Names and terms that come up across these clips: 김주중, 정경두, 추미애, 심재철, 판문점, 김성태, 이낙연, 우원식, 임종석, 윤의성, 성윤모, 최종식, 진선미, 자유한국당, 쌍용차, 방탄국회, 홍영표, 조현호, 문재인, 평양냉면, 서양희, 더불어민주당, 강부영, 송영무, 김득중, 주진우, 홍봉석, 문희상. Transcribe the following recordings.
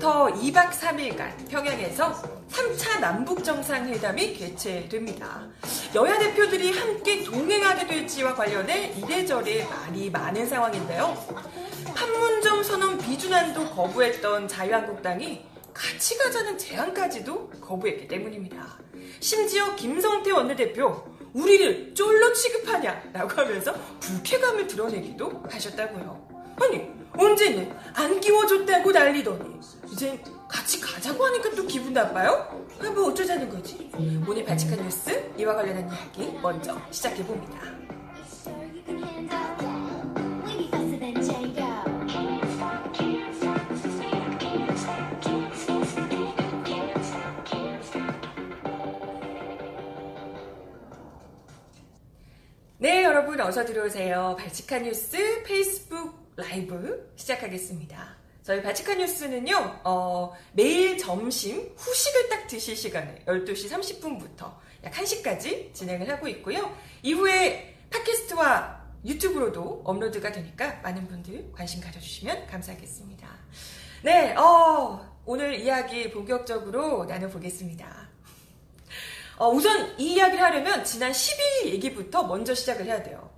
5일부터 2박 3일간 평양에서 3차 남북정상회담이 개최됩니다. 여야 대표들이 함께 동행하게 될지와 관련해 이래저래 말이 많은 상황인데요. 판문점 선언 비준안도 거부했던 자유한국당이 같이 가자는 제안까지도 거부했기 때문입니다. 심지어 김성태 원내대표, 우리를 쫄로 취급하냐라고 하면서 불쾌감을 드러내기도 하셨다고요. 아니, 언제는 안 끼워줬다고 난리더니 이젠 같이 가자고 하니까 또 기분 나빠요? 뭐 어쩌자는 거지? 오늘 발칙한 뉴스, 이와 관련한 이야기 먼저 시작해봅니다. 네, 여러분 어서 들어오세요. 발칙한 뉴스 페이스북 라이브 시작하겠습니다. 저희 발칙한 뉴스는요, 매일 점심 후식을 딱 드실 시간에 12시 30분부터 약 1시까지 진행을 하고 있고요. 이후에 팟캐스트와 유튜브로도 업로드가 되니까 많은 분들 관심 가져주시면 감사하겠습니다. 네, 오늘 이야기 본격적으로 나눠보겠습니다. 우선 이 이야기를 하려면 지난 12일 얘기부터 먼저 시작을 해야 돼요.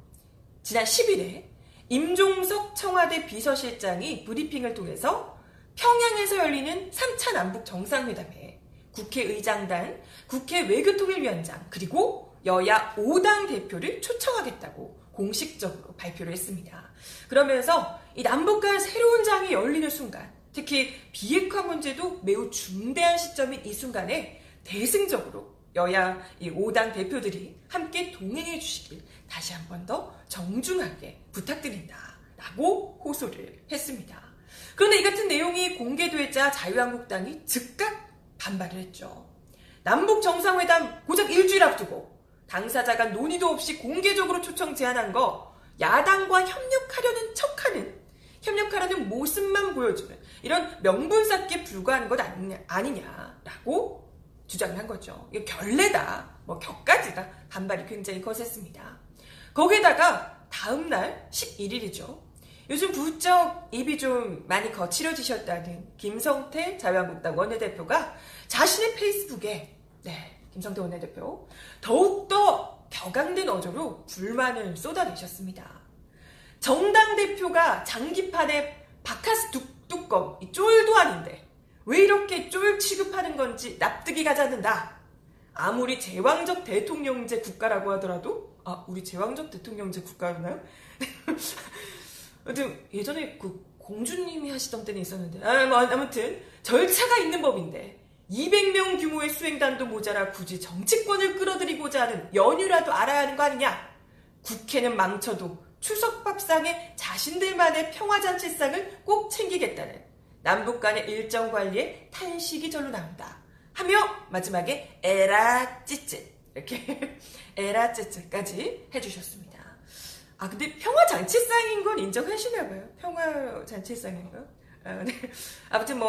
지난 10일에 임종석 청와대 비서실장이 브리핑을 통해서 평양에서 열리는 3차 남북정상회담에 국회의장단, 국회 외교통일위원장, 그리고 여야 5당 대표를 초청하겠다고 공식적으로 발표를 했습니다. 그러면서 이 남북 간 새로운 장이 열리는 순간, 특히 비핵화 문제도 매우 중대한 시점인 이 순간에 대승적으로 여야 이 5당 대표들이 함께 동행해 주시길 다시 한 번 더 정중하게 부탁드린다 라고 호소를 했습니다. 그런데 이 같은 내용이 공개되자 자유한국당이 즉각 반발을 했죠. 남북정상회담 고작 일주일 앞두고 당사자 간 논의도 없이 공개적으로 초청 제안한 거, 야당과 협력하려는 모습만 보여주는 이런 명분 쌓기에 불과한 것 아니냐라고 주장을 한 거죠. 이게 결례다, 격까지다 반발이 굉장히 거셌습니다. 거기에다가 다음날 11일이죠. 요즘 부쩍 입이 좀 많이 거칠어지셨다는 김성태 자유한국당 원내대표가 자신의 페이스북에, 네, 김성태 원내대표, 더욱더 격앙된 어조로 불만을 쏟아내셨습니다. 정당 대표가 장기판에 바카스 뚜껑, 이 쫄도 아닌데 왜 이렇게 쫄 취급하는 건지 납득이 가지 않는다. 아무리 제왕적 대통령제 국가라고 하더라도, 우리 제왕적 대통령제 국가였나요? 예전에 그 공주님이 하시던 때는 있었는데, 아무튼 절차가 있는 법인데 200명 규모의 수행단도 모자라 굳이 정치권을 끌어들이고자 하는 연유라도 알아야 하는 거 아니냐. 국회는 망쳐도 추석밥상에 자신들만의 평화잔치상을 꼭 챙기겠다는 남북 간의 일정 관리에 탄식이 절로 나온다 하며 마지막에 에라 찌찌, 이렇게 에라 찌찌까지 해주셨습니다. 근데 평화잔치상인 건 인정하시나봐요. 평화잔치상인가요? 네. 아무튼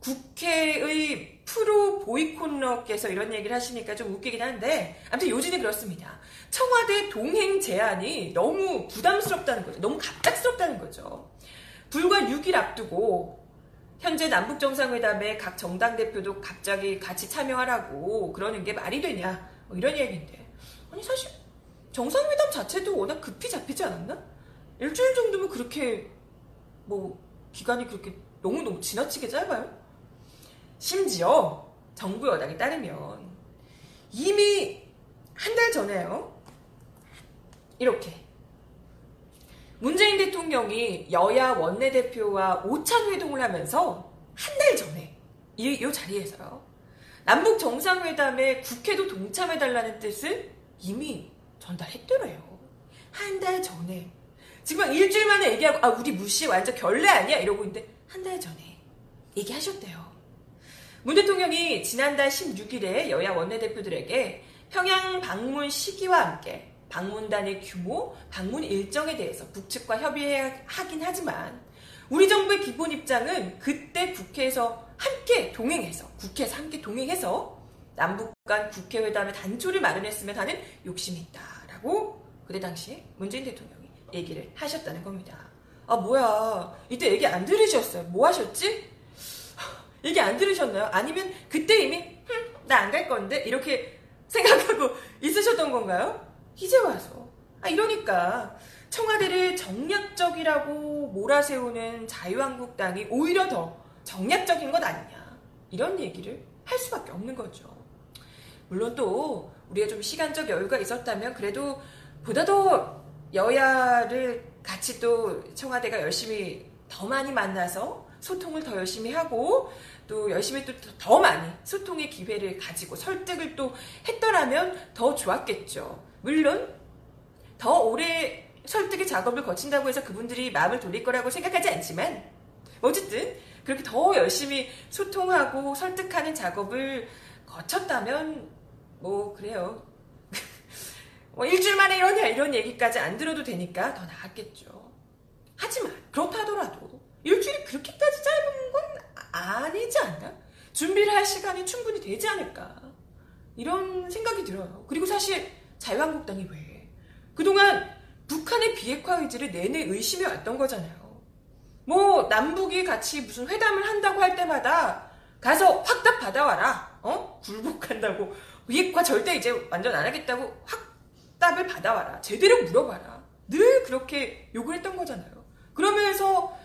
국회의 프로 보이콧러께서 이런 얘기를 하시니까 좀 웃기긴 한데, 아무튼 요지는 그렇습니다. 청와대 동행 제안이 너무 부담스럽다는 거죠. 너무 갑작스럽다는 거죠. 불과 6일 앞두고 현재 남북정상회담에 각 정당 대표도 갑자기 같이 참여하라고 그러는 게 말이 되냐, 이런 얘기인데, 아니 사실 정상회담 자체도 워낙 급히 잡히지 않았나? 일주일 정도면 그렇게 기간이 그렇게 너무너무 지나치게 짧아요? 심지어 정부 여당에 따르면 이미 한 달 전에요, 이렇게 문재인 대통령이 여야 원내대표와 5차 회동을 하면서 한 달 전에 이 자리에서요, 남북정상회담에 국회도 동참해달라는 뜻을 이미 전달했더래요. 한 달 전에. 지금 막 일주일 만에 얘기하고, 우리 무시, 완전 결례 아니야? 이러고 있는데 한 달 전에 얘기하셨대요. 문 대통령이 지난달 16일에 여야 원내대표들에게 평양 방문 시기와 함께 방문단의 규모, 방문 일정에 대해서 북측과 협의해야 하긴 하지만 우리 정부의 기본 입장은 그때 국회에서 함께 동행해서 남북 간 국회회담의 단초를 마련했으면 하는 욕심이 있다라고 그때 당시에 문재인 대통령이 얘기를 하셨다는 겁니다. 이때 얘기 안 들으셨어요? 뭐 하셨지? 얘기 안 들으셨나요? 아니면 그때 이미 나 안 갈 건데 이렇게 생각하고 있으셨던 건가요? 이제 와서. 이러니까 청와대를 정략적이라고 몰아세우는 자유한국당이 오히려 더 정략적인 것 아니냐, 이런 얘기를 할 수밖에 없는 거죠. 물론 또 우리가 좀 시간적 여유가 있었다면 그래도 보다 더 여야를 같이 또 청와대가 열심히 더 많이 만나서 소통을 더 열심히 하고 또 열심히 또 더 많이 소통의 기회를 가지고 설득을 또 했더라면 더 좋았겠죠. 물론 더 오래 설득의 작업을 거친다고 해서 그분들이 마음을 돌릴 거라고 생각하지 않지만 어쨌든 그렇게 더 열심히 소통하고 설득하는 작업을 거쳤다면 뭐 그래요. 일주일 만에 이런 얘기까지 안 들어도 되니까 더 나았겠죠. 하지만 그렇다 하더라도 일주일이 그렇게까지 짧은 건 아니지 않나? 준비를 할 시간이 충분히 되지 않을까, 이런 생각이 들어요. 그리고 사실 자유한국당이 왜 그동안 북한의 비핵화 의지를 내내 의심해 왔던 거잖아요. 뭐 남북이 같이 무슨 회담을 한다고 할 때마다 가서 확답 받아와라, 굴복한다고, 비핵화 절대 이제 완전 안 하겠다고 확답을 받아와라, 제대로 물어봐라, 늘 그렇게 욕을 했던 거잖아요. 그러면서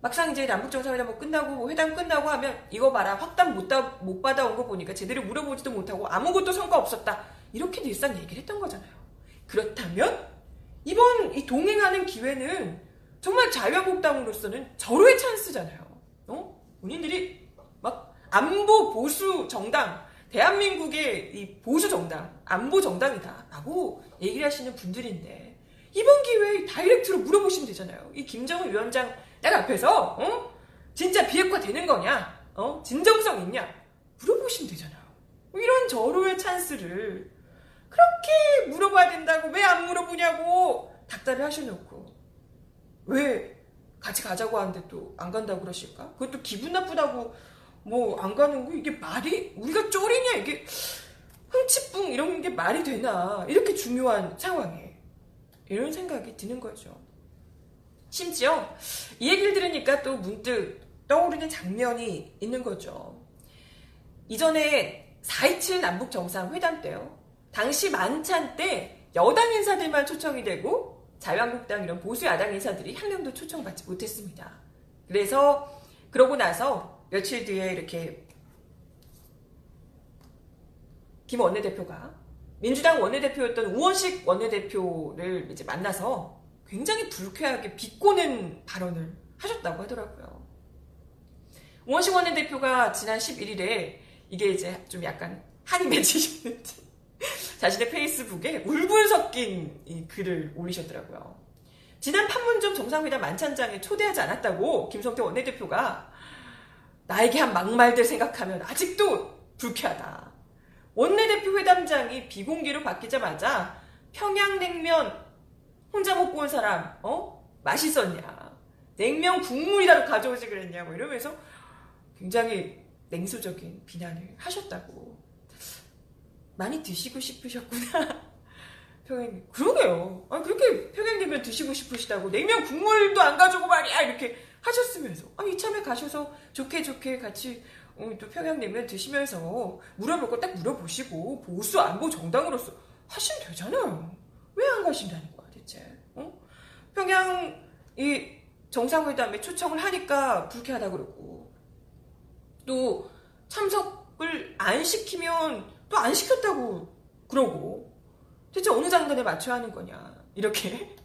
막상 이제 남북정상회담 뭐 끝나고 뭐 회담 끝나고 하면 이거 봐라, 확답 못 받아온 거 보니까 제대로 물어보지도 못하고 아무것도 성과 없었다, 이렇게 늘상 얘기를 했던 거잖아요. 그렇다면 이번 이 동행하는 기회는 정말 자유한국당으로서는 절호의 찬스잖아요. 본인들이 막 안보 보수 정당, 대한민국의 이 보수 정당, 안보 정당이다 라고 얘기를 하시는 분들인데 이번 기회에 다이렉트로 물어보시면 되잖아요. 이 김정은 위원장 딱 앞에서 진짜 비핵화 되는 거냐, 진정성 있냐 물어보시면 되잖아요. 이런 절호의 찬스를 그렇게 물어봐야 된다고 왜 안 물어보냐고 닥달을 하셔놓고 왜 같이 가자고 하는데 또 안 간다고 그러실까? 그것도 기분 나쁘다고 뭐 안 가는 거, 이게 말이, 우리가 쫄이냐, 이게 흥칫뿡 이런 게 말이 되나, 이렇게 중요한 상황에, 이런 생각이 드는 거죠. 심지어 이 얘기를 들으니까 또 문득 떠오르는 장면이 있는 거죠. 이전에 4.27 남북정상회담 때요, 당시 만찬 때 여당 인사들만 초청이 되고 자유한국당 이런 보수 야당 인사들이 한 명도 초청받지 못했습니다. 그래서 그러고 나서 며칠 뒤에 이렇게 김 원내대표가 민주당 원내대표였던 우원식 원내대표를 이제 만나서 굉장히 불쾌하게 비꼬는 발언을 하셨다고 하더라고요. 우원식 원내대표가 지난 11일에 이게 이제 좀 약간 한이 맺히셨는지 자신의 페이스북에 울분 섞인 이 글을 올리셨더라고요. 지난 판문점 정상회담 만찬장에 초대하지 않았다고 김성태 원내대표가 나에게 한 막말들 생각하면 아직도 불쾌하다. 원내대표 회담장이 비공개로 바뀌자마자 평양냉면 혼자 먹고 온 사람, 맛있었냐, 냉면 국물이라도 가져오지 그랬냐고 이러면서 굉장히 냉소적인 비난을 하셨다고. 많이 드시고 싶으셨구나. 평양냉면. 그러게요. 그렇게 평양냉면 드시고 싶으시다고 냉면 국물도 안 가져오고 말이야 이렇게 하셨으면서 이참에 가셔서 좋게 같이 또 평양냉면 드시면서 물어볼 거 딱 물어보시고 보수 안보 정당으로서 하시면 되잖아요. 왜 안 가신다는 거예요? 평양 이 정상회담에 초청을 하니까 불쾌하다 그러고 또 참석을 안 시키면 또 안 시켰다고 그러고 대체 어느 장단에 맞춰야 하는 거냐, 이렇게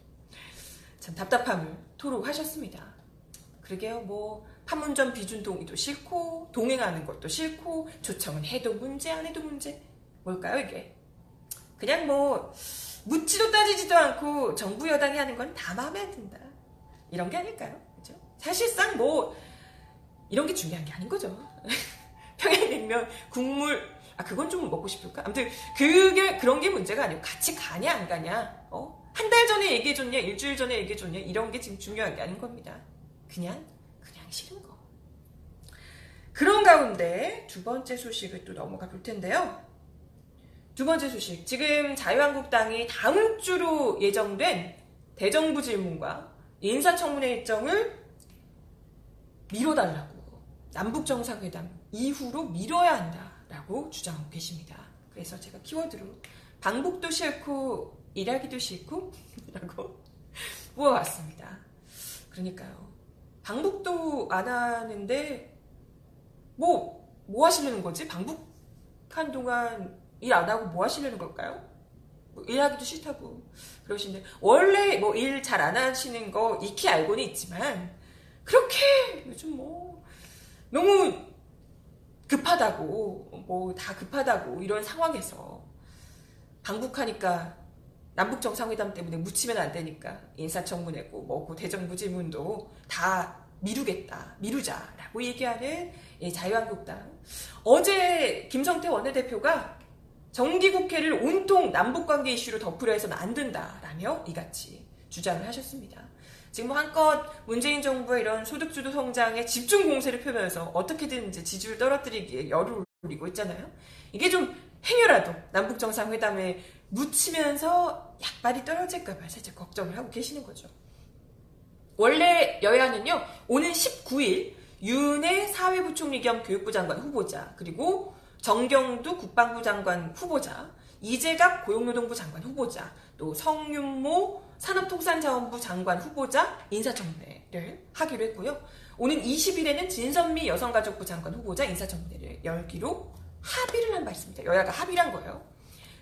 참 답답함을 토로하셨습니다. 그러게요. 뭐 판문점 비준 동의도 싫고 동행하는 것도 싫고 초청은 해도 문제 안 해도 문제, 뭘까요 이게? 그냥 뭐 묻지도 따지지도 않고 정부 여당이 하는 건 다 마음에 안 든다, 이런 게 아닐까요? 그죠? 사실상 뭐 이런 게 중요한 게 아닌 거죠. 평양냉면 국물 그건 좀 먹고 싶을까? 아무튼 그게 그런 게 문제가 아니고 같이 가냐 안 가냐, 한 달 전에 얘기해 줬냐 일주일 전에 얘기해 줬냐, 이런 게 지금 중요한 게 아닌 겁니다. 그냥 싫은 거. 그런 가운데 두 번째 소식을 또 넘어가 볼 텐데요. 두 번째 소식, 지금 자유한국당이 다음 주로 예정된 대정부 질문과 인사청문회 일정을 미뤄달라고 남북정상회담 이후로 미뤄야 한다라고 주장하고 계십니다. 그래서 제가 키워드로 방북도 싫고 일하기도 싫고 라고 모아왔습니다. 그러니까요. 방북도 안 하는데 뭐 하시려는 거지? 방북한 동안 일 안 하고 뭐 하시려는 걸까요? 뭐 일하기도 싫다고 그러시는데 원래 뭐 일 잘 안 하시는 거 익히 알고는 있지만 그렇게 요즘 뭐 너무 급하다고 뭐 다 급하다고 이런 상황에서 방북하니까 남북정상회담 때문에 묻히면 안 되니까 인사청문회고 뭐고 대정부 질문도 다 미루겠다 미루자라고 얘기하는 자유한국당 어제 김성태 원내대표가 정기국회를 온통 남북관계 이슈로 덮으려 해서는 안 된다라며 이같이 주장을 하셨습니다. 지금 한껏 문재인 정부의 이런 소득주도 성장에 집중 공세를 펴면서 어떻게든 이제 지지율 떨어뜨리기에 열을 올리고 있잖아요. 이게 좀 행여라도 남북정상회담에 묻히면서 약발이 떨어질까봐 살짝 걱정을 하고 계시는 거죠. 원래 여야는요. 오는 19일 윤의 사회부총리 겸 교육부 장관 후보자 그리고 정경두 국방부 장관 후보자 이재갑 고용노동부 장관 후보자 또 성윤모 산업통상자원부 장관 후보자 인사청문회를 하기로 했고요. 오는 20일에는 진선미 여성가족부 장관 후보자 인사청문회를 열기로 합의를 한 바 있습니다. 여야가 합의를 한 거예요.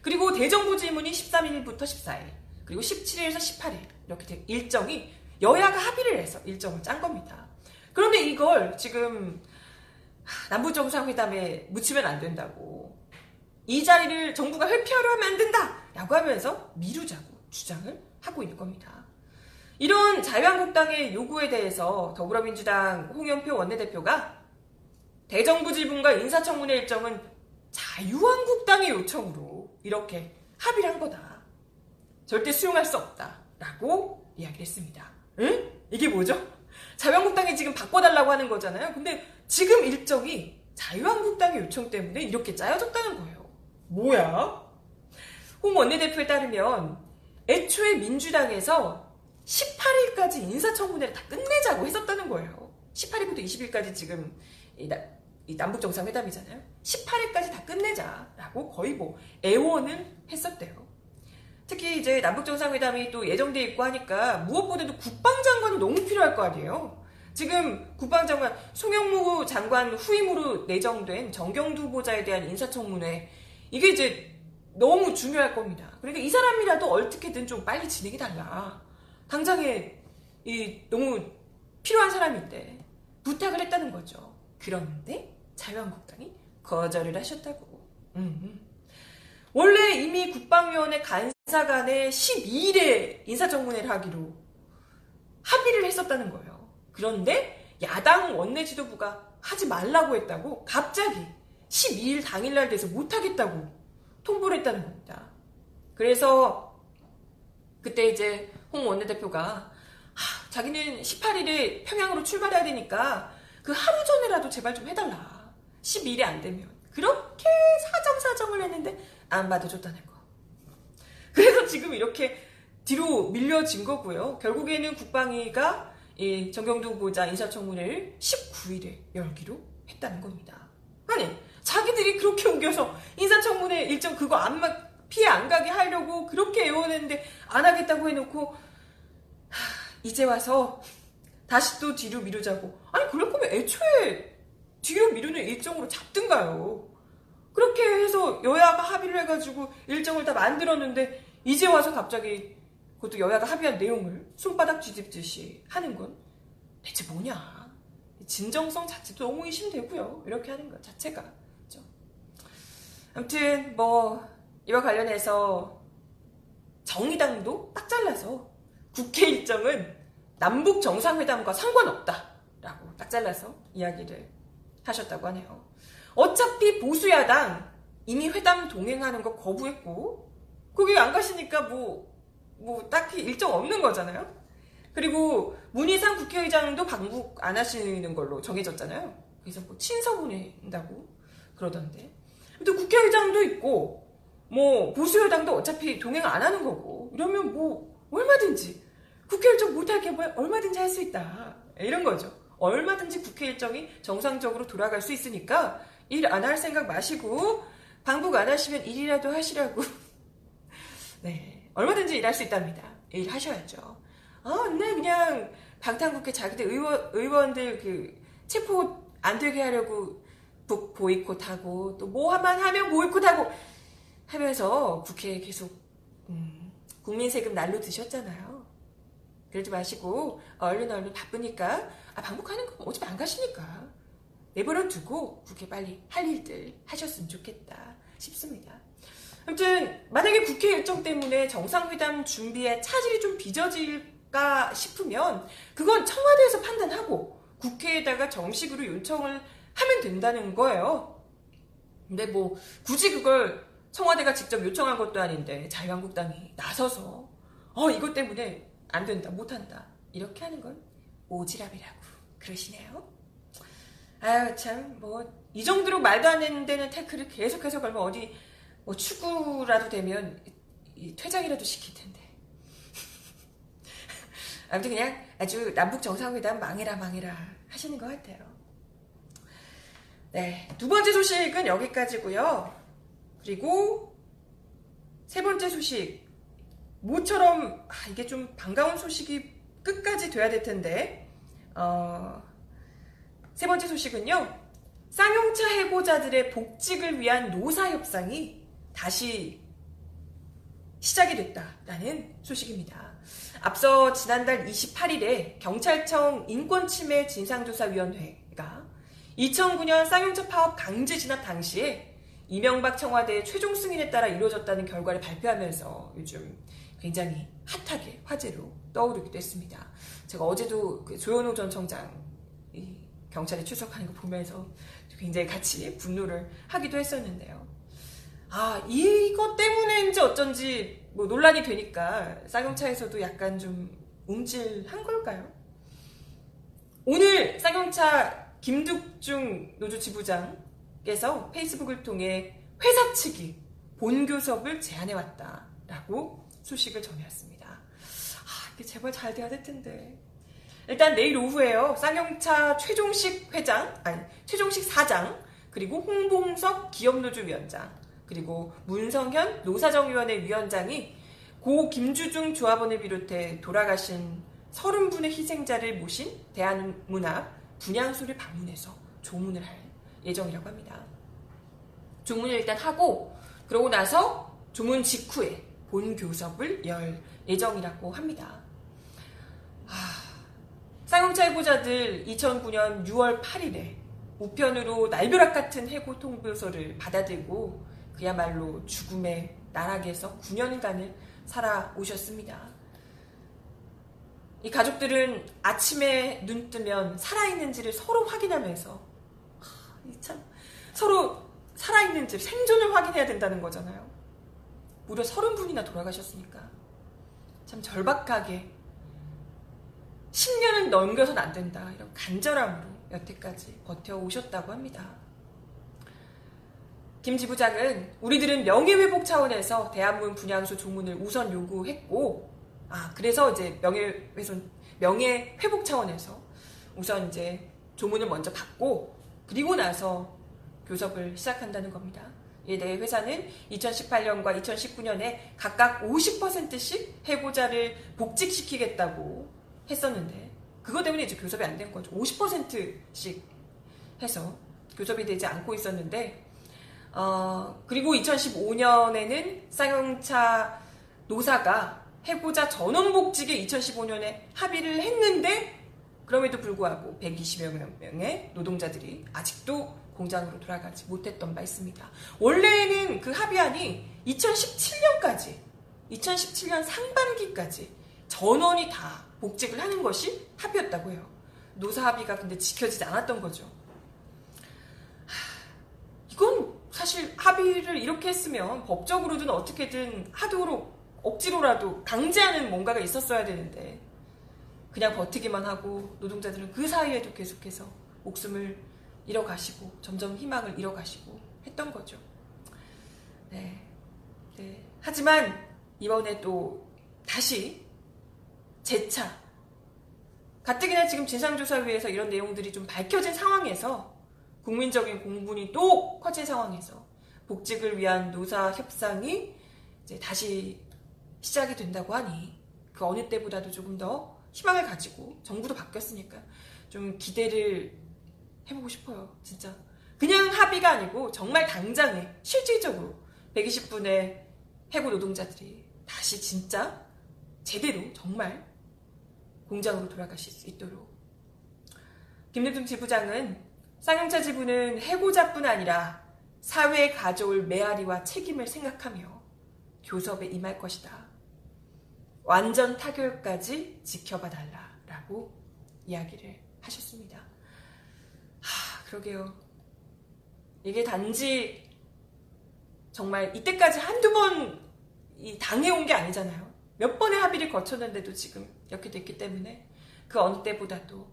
그리고 대정부 질문이 13일부터 14일 그리고 17일에서 18일 이렇게 일정이 여야가 합의를 해서 일정을 짠 겁니다. 그런데 이걸 지금 남북정상회담에 묻히면 안 된다고 이 자리를 정부가 회피하려면 안 된다라고 하면서 미루자고 주장을 하고 있는 겁니다. 이런 자유한국당의 요구에 대해서 더불어민주당 홍영표 원내대표가 대정부 질문과 인사청문회 일정은 자유한국당의 요청으로 이렇게 합의를 한 거다. 절대 수용할 수 없다라고 이야기를 했습니다. 응? 이게 뭐죠? 자유한국당이 지금 바꿔달라고 하는 거잖아요. 근데 지금 일정이 자유한국당의 요청 때문에 이렇게 짜여졌다는 거예요. 뭐야? 홍 원내대표에 따르면 애초에 민주당에서 18일까지 인사청문회를 다 끝내자고 했었다는 거예요. 18일부터 20일까지 지금 이 남북정상회담이잖아요. 18일까지 다 끝내자라고 거의 뭐 애원을 했었대요. 특히 이제 남북정상회담이 또 예정돼 있고 하니까 무엇보다도 국방장관이 너무 필요할 거 아니에요. 지금 국방장관 송영무 장관 후임으로 내정된 정경두 후보자에 대한 인사청문회 이게 이제 너무 중요할 겁니다. 그러니까 이 사람이라도 어떻게든 좀 빨리 진행해달라. 당장에 이 너무 필요한 사람인데 부탁을 했다는 거죠. 그런데 자유한국당이 거절을 하셨다고. 원래 이미 국방위원회 간사간에 12일에 인사청문회를 하기로 합의를 했었다는 거예요. 그런데 야당 원내 지도부가 하지 말라고 했다고 갑자기 12일 당일날 돼서 못하겠다고 통보를 했다는 겁니다. 그래서 그때 이제 홍 원내대표가 자기는 18일에 평양으로 출발해야 되니까 그 하루 전에라도 제발 좀 해달라. 12일에 안 되면. 그렇게 사정을 했는데 안 받아줬다는 거. 그래서 지금 이렇게 뒤로 밀려진 거고요. 결국에는 국방위가 이 정경두 후보자 인사청문회를 19일에 열기로 했다는 겁니다. 아니 자기들이 그렇게 옮겨서 인사청문회 일정 그거 피해 안 가게 하려고 그렇게 애원했는데 안 하겠다고 해놓고 이제 와서 다시 또 뒤로 미루자고. 아니 그럴 거면 애초에 뒤로 미루는 일정으로 잡든가요. 그렇게 해서 여야가 합의를 해가지고 일정을 다 만들었는데 이제 와서 갑자기 그것도 여야가 합의한 내용을 손바닥 뒤집듯이 하는 건 대체 뭐냐. 진정성 자체도 너무 의심되고요. 이렇게 하는 것 자체가. 그렇죠? 아무튼 뭐 이와 관련해서 정의당도 딱 잘라서 국회 일정은 남북정상회담과 상관없다라고 딱 잘라서 이야기를 하셨다고 하네요. 어차피 보수야당 이미 회담 동행하는 거 거부했고 거기 안 가시니까 뭐 딱히 일정 없는 거잖아요. 그리고 문희상 국회의장도 방북 안 하시는 걸로 정해졌잖아요. 그래서 뭐 친서 보낸다고 그러던데 또 국회의장도 있고 뭐 보수여당도 어차피 동행 안 하는 거고 이러면 뭐 얼마든지 국회 일정 못하게 얼마든지 할 수 있다 이런 거죠. 얼마든지 국회 일정이 정상적으로 돌아갈 수 있으니까 일 안 할 생각 마시고 방북 안 하시면 일이라도 하시라고. 네, 얼마든지 일할 수 있답니다. 일하셔야죠. 근데 그냥 방탄국회 자기들 의원들 그 체포 안 되게 하려고 북 보이콧하고 또 뭐만 하면 보이콧하고 하면서 국회에 계속 국민 세금 날로 드셨잖아요. 그러지 마시고 얼른 바쁘니까 방북하는 거 어차피 안 가시니까 내버려 두고 국회 빨리 할 일들 하셨으면 좋겠다 싶습니다. 아무튼 만약에 국회 일정 때문에 정상회담 준비에 차질이 좀 빚어질까 싶으면 그건 청와대에서 판단하고 국회에다가 정식으로 요청을 하면 된다는 거예요. 근데 뭐 굳이 그걸 청와대가 직접 요청한 것도 아닌데 자유한국당이 나서서 이것 때문에 안 된다, 못한다 이렇게 하는 건 오지랖이라고 그러시네요. 아유 참, 뭐 이 정도로 말도 안 되는 태클을 계속해서 걸면 어디 뭐 축구라도 되면 퇴장이라도 시킬 텐데. 아무튼 그냥 아주 남북 정상회담 망해라 하시는 것 같아요. 네, 두 번째 소식은 여기까지고요. 그리고 세 번째 소식, 모처럼 이게 좀 반가운 소식이 끝까지 돼야 될 텐데, 세 번째 소식은요, 쌍용차 해고자들의 복직을 위한 노사협상이 다시 시작이 됐다라는 소식입니다. 앞서 지난달 28일에 경찰청 인권침해 진상조사위원회가 2009년 쌍용차 파업 강제 진압 당시에 이명박 청와대의 최종 승인에 따라 이루어졌다는 결과를 발표하면서 요즘 굉장히 핫하게 화제로 떠오르기도 했습니다. 제가 어제도 조현호 전 청장 경찰에 출석하는 거 보면서 굉장히 같이 분노를 하기도 했었는데요. 이것 때문인지 어쩐지 뭐 논란이 되니까 쌍용차에서도 약간 좀 움찔한 걸까요? 오늘 쌍용차 김득중 노조 지부장 께서 페이스북을 통해 회사 측이 본교섭을 제안해왔다라고 소식을 전해왔습니다. 이게 제발 잘 돼야 될 텐데. 일단 내일 오후에요. 쌍용차 최종식 사장, 그리고 홍봉석 기업노조 위원장, 그리고 문성현 노사정위원회 위원장이 고 김주중 조합원을 비롯해 돌아가신 30분의 희생자를 모신 대한문 앞 분향소를 방문해서 조문을 할 예정이라고 합니다. 조문을 일단 하고, 그러고 나서 조문 직후에 본교섭을 열 예정이라고 합니다. 쌍용차 해고자들 2009년 6월 8일에 우편으로 날벼락 같은 해고 통보서를 받아들고 그야말로 죽음의 나락에서 9년간을 살아오셨습니다. 이 가족들은 아침에 눈 뜨면 살아있는지를 서로 확인하면서 참 서로 살아있는지 생존을 확인해야 된다는 거잖아요. 무려 30분이나 돌아가셨으니까 참 절박하게 10년은 넘겨선 안 된다 이런 간절함으로 여태까지 버텨오셨다고 합니다. 김 지부장은 우리들은 명예회복 차원에서 대한문 분향소 조문을 우선 요구했고, 그래서 이제 명예회복 차원에서 우선 이제 조문을 먼저 받고 그리고 나서 교섭을 시작한다는 겁니다. 이에 대해 회사는 2018년과 2019년에 각각 50%씩 해고자를 복직시키겠다고 했었는데 그것 때문에 이제 교섭이 안 된 거죠. 50%씩 해서 교섭이 되지 않고 있었는데, 그리고 2015년에는 쌍용차 노사가 해고자 전원 복직에 2015년에 합의를 했는데 그럼에도 불구하고 120여 명의 노동자들이 아직도 공장으로 돌아가지 못했던 바 있습니다. 원래는 그 합의안이 2017년 상반기까지 전원이 다 복직을 하는 것이 합의였다고 해요. 노사 합의가 근데 지켜지지 않았던 거죠. 이건 사실 합의를 이렇게 했으면 법적으로든 어떻게든 하도록 억지로라도 강제하는 뭔가가 있었어야 되는데 그냥 버티기만 하고 노동자들은 그 사이에도 계속해서 목숨을 잃어가시고 점점 희망을 잃어가시고 했던 거죠. 네. 하지만 이번에 또 다시 재차 가뜩이나 지금 진상조사위에서 이런 내용들이 좀 밝혀진 상황에서 국민적인 공분이 또 커진 상황에서 복직을 위한 노사 협상이 이제 다시 시작이 된다고 하니 그 어느 때보다도 조금 더 희망을 가지고 정부도 바뀌었으니까 좀 기대를 해보고 싶어요. 진짜 그냥 합의가 아니고 정말 당장에 실질적으로 120분의 해고 노동자들이 다시 진짜 제대로 정말 공장으로 돌아가실 수 있도록. 김득중 지부장은 쌍용차 지부는 해고자뿐 아니라 사회에 가져올 메아리와 책임을 생각하며 교섭에 임할 것이다. 완전 타결까지 지켜봐달라라고 이야기를 하셨습니다. 그러게요. 이게 단지 정말 이때까지 한두 번 당해온 게 아니잖아요. 몇 번의 합의를 거쳤는데도 지금 이렇게 됐기 때문에 그 어느 때보다도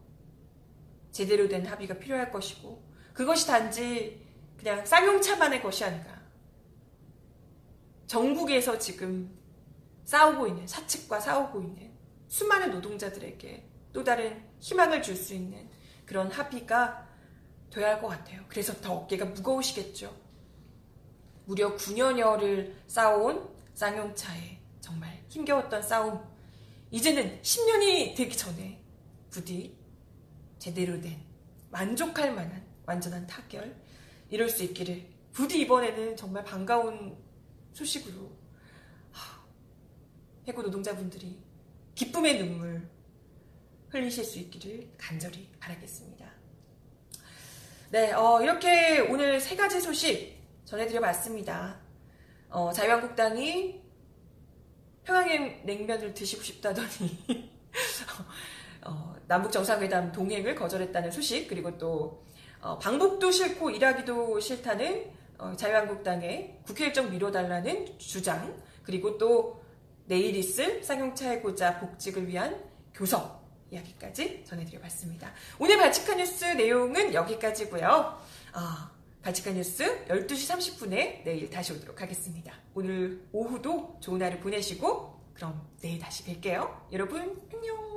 제대로 된 합의가 필요할 것이고 그것이 단지 그냥 쌍용차만의 것이 아닌가. 전국에서 지금 싸우고 있는 사측과 싸우고 있는 수많은 노동자들에게 또 다른 희망을 줄 수 있는 그런 합의가 돼야 할 것 같아요. 그래서 더 어깨가 무거우시겠죠. 무려 9년여를 싸워온 쌍용차의 정말 힘겨웠던 싸움, 이제는 10년이 되기 전에 부디 제대로 된 만족할 만한 완전한 타결 이럴 수 있기를. 부디 이번에는 정말 반가운 소식으로 해고 노동자분들이 기쁨의 눈물 흘리실 수 있기를 간절히 바라겠습니다. 네, 이렇게 오늘 3가지 소식 전해드려봤습니다. 자유한국당이 평양냉면을 드시고 싶다더니 남북정상회담 동행을 거절했다는 소식, 그리고 또 방북도 싫고 일하기도 싫다는 자유한국당의 국회 일정 미뤄달라는 주장, 그리고 또 내일 있을 쌍용차 해고자 복직을 위한 교섭 이야기까지 전해드려봤습니다. 오늘 발칙한 뉴스 내용은 여기까지고요. 발칙한 뉴스 12시 30분에 내일 다시 오도록 하겠습니다. 오늘 오후도 좋은 하루 보내시고 그럼 내일 다시 뵐게요. 여러분 안녕.